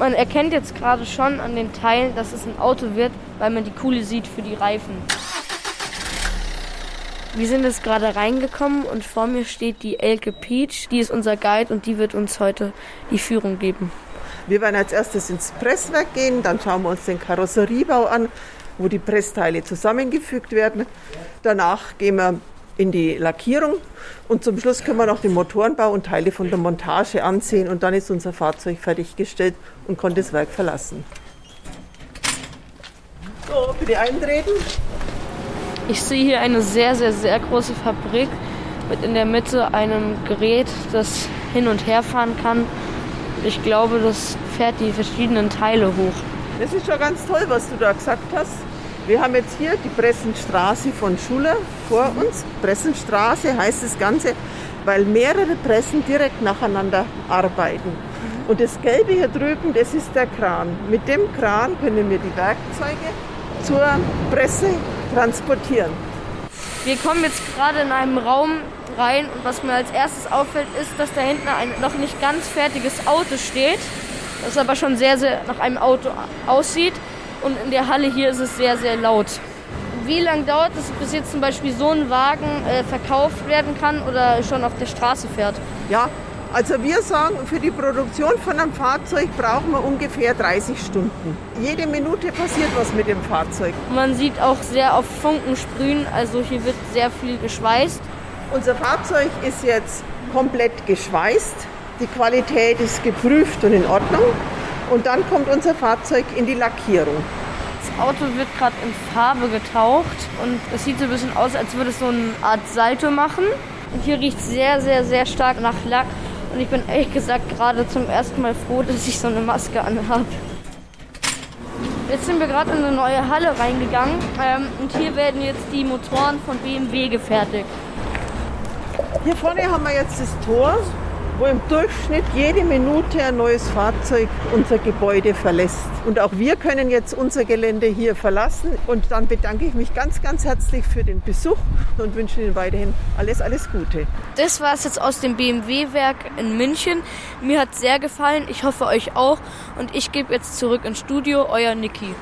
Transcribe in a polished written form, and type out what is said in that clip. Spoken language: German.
Man erkennt jetzt gerade schon an den Teilen, dass es ein Auto wird, weil man die Kuhle sieht für die Reifen. Wir sind jetzt gerade reingekommen und vor mir steht die Elke Peach. Die ist unser Guide und die wird uns heute die Führung geben. Wir werden als erstes ins Presswerk gehen, dann schauen wir uns den Karosseriebau an, wo die Pressteile zusammengefügt werden. Danach gehen wir in die Lackierung und zum Schluss können wir noch den Motorenbau und Teile von der Montage ansehen und dann ist unser Fahrzeug fertiggestellt und kann das Werk verlassen. So, bitte eintreten. Ich sehe hier eine sehr, sehr, sehr große Fabrik mit in der Mitte einem Gerät, das hin und her fahren kann. Ich glaube, das fährt die verschiedenen Teile hoch. Das ist schon ganz toll, was du da gesagt hast. Wir haben jetzt hier die Pressenstraße von Schuler vor uns. Pressenstraße heißt das Ganze, weil mehrere Pressen direkt nacheinander arbeiten. Und das Gelbe hier drüben, das ist der Kran. Mit dem Kran können wir die Werkzeuge zur Presse transportieren. Wir kommen jetzt gerade in einem Raum rein und was mir als erstes auffällt, ist, dass da hinten ein noch nicht ganz fertiges Auto steht, das aber schon sehr, sehr nach einem Auto aussieht. Und in der Halle hier ist es sehr, sehr laut. Wie lange dauert es, bis jetzt zum Beispiel so ein Wagen verkauft werden kann oder schon auf der Straße fährt? Ja, also wir sagen, für die Produktion von einem Fahrzeug brauchen wir ungefähr 30 Stunden. Jede Minute passiert was mit dem Fahrzeug. Man sieht auch sehr oft Funken sprühen, also hier wird sehr viel geschweißt. Unser Fahrzeug ist jetzt komplett geschweißt. Die Qualität ist geprüft und in Ordnung. Und dann kommt unser Fahrzeug in die Lackierung. Das Auto wird gerade in Farbe getaucht und es sieht so ein bisschen aus, als würde es so eine Art Salto machen. Und hier riecht es sehr, sehr, sehr stark nach Lack. Und ich bin ehrlich gesagt gerade zum ersten Mal froh, dass ich so eine Maske anhabe. Jetzt sind wir gerade in eine neue Halle reingegangen und hier werden jetzt die Motoren von BMW gefertigt. Hier vorne haben wir jetzt das Tor, wo im Durchschnitt jede Minute ein neues Fahrzeug unser Gebäude verlässt. Und auch wir können jetzt unser Gelände hier verlassen. Und dann bedanke ich mich ganz, ganz herzlich für den Besuch und wünsche Ihnen weiterhin alles, alles Gute. Das war es jetzt aus dem BMW-Werk in München. Mir hat es sehr gefallen, ich hoffe euch auch. Und ich gebe jetzt zurück ins Studio, euer Niki.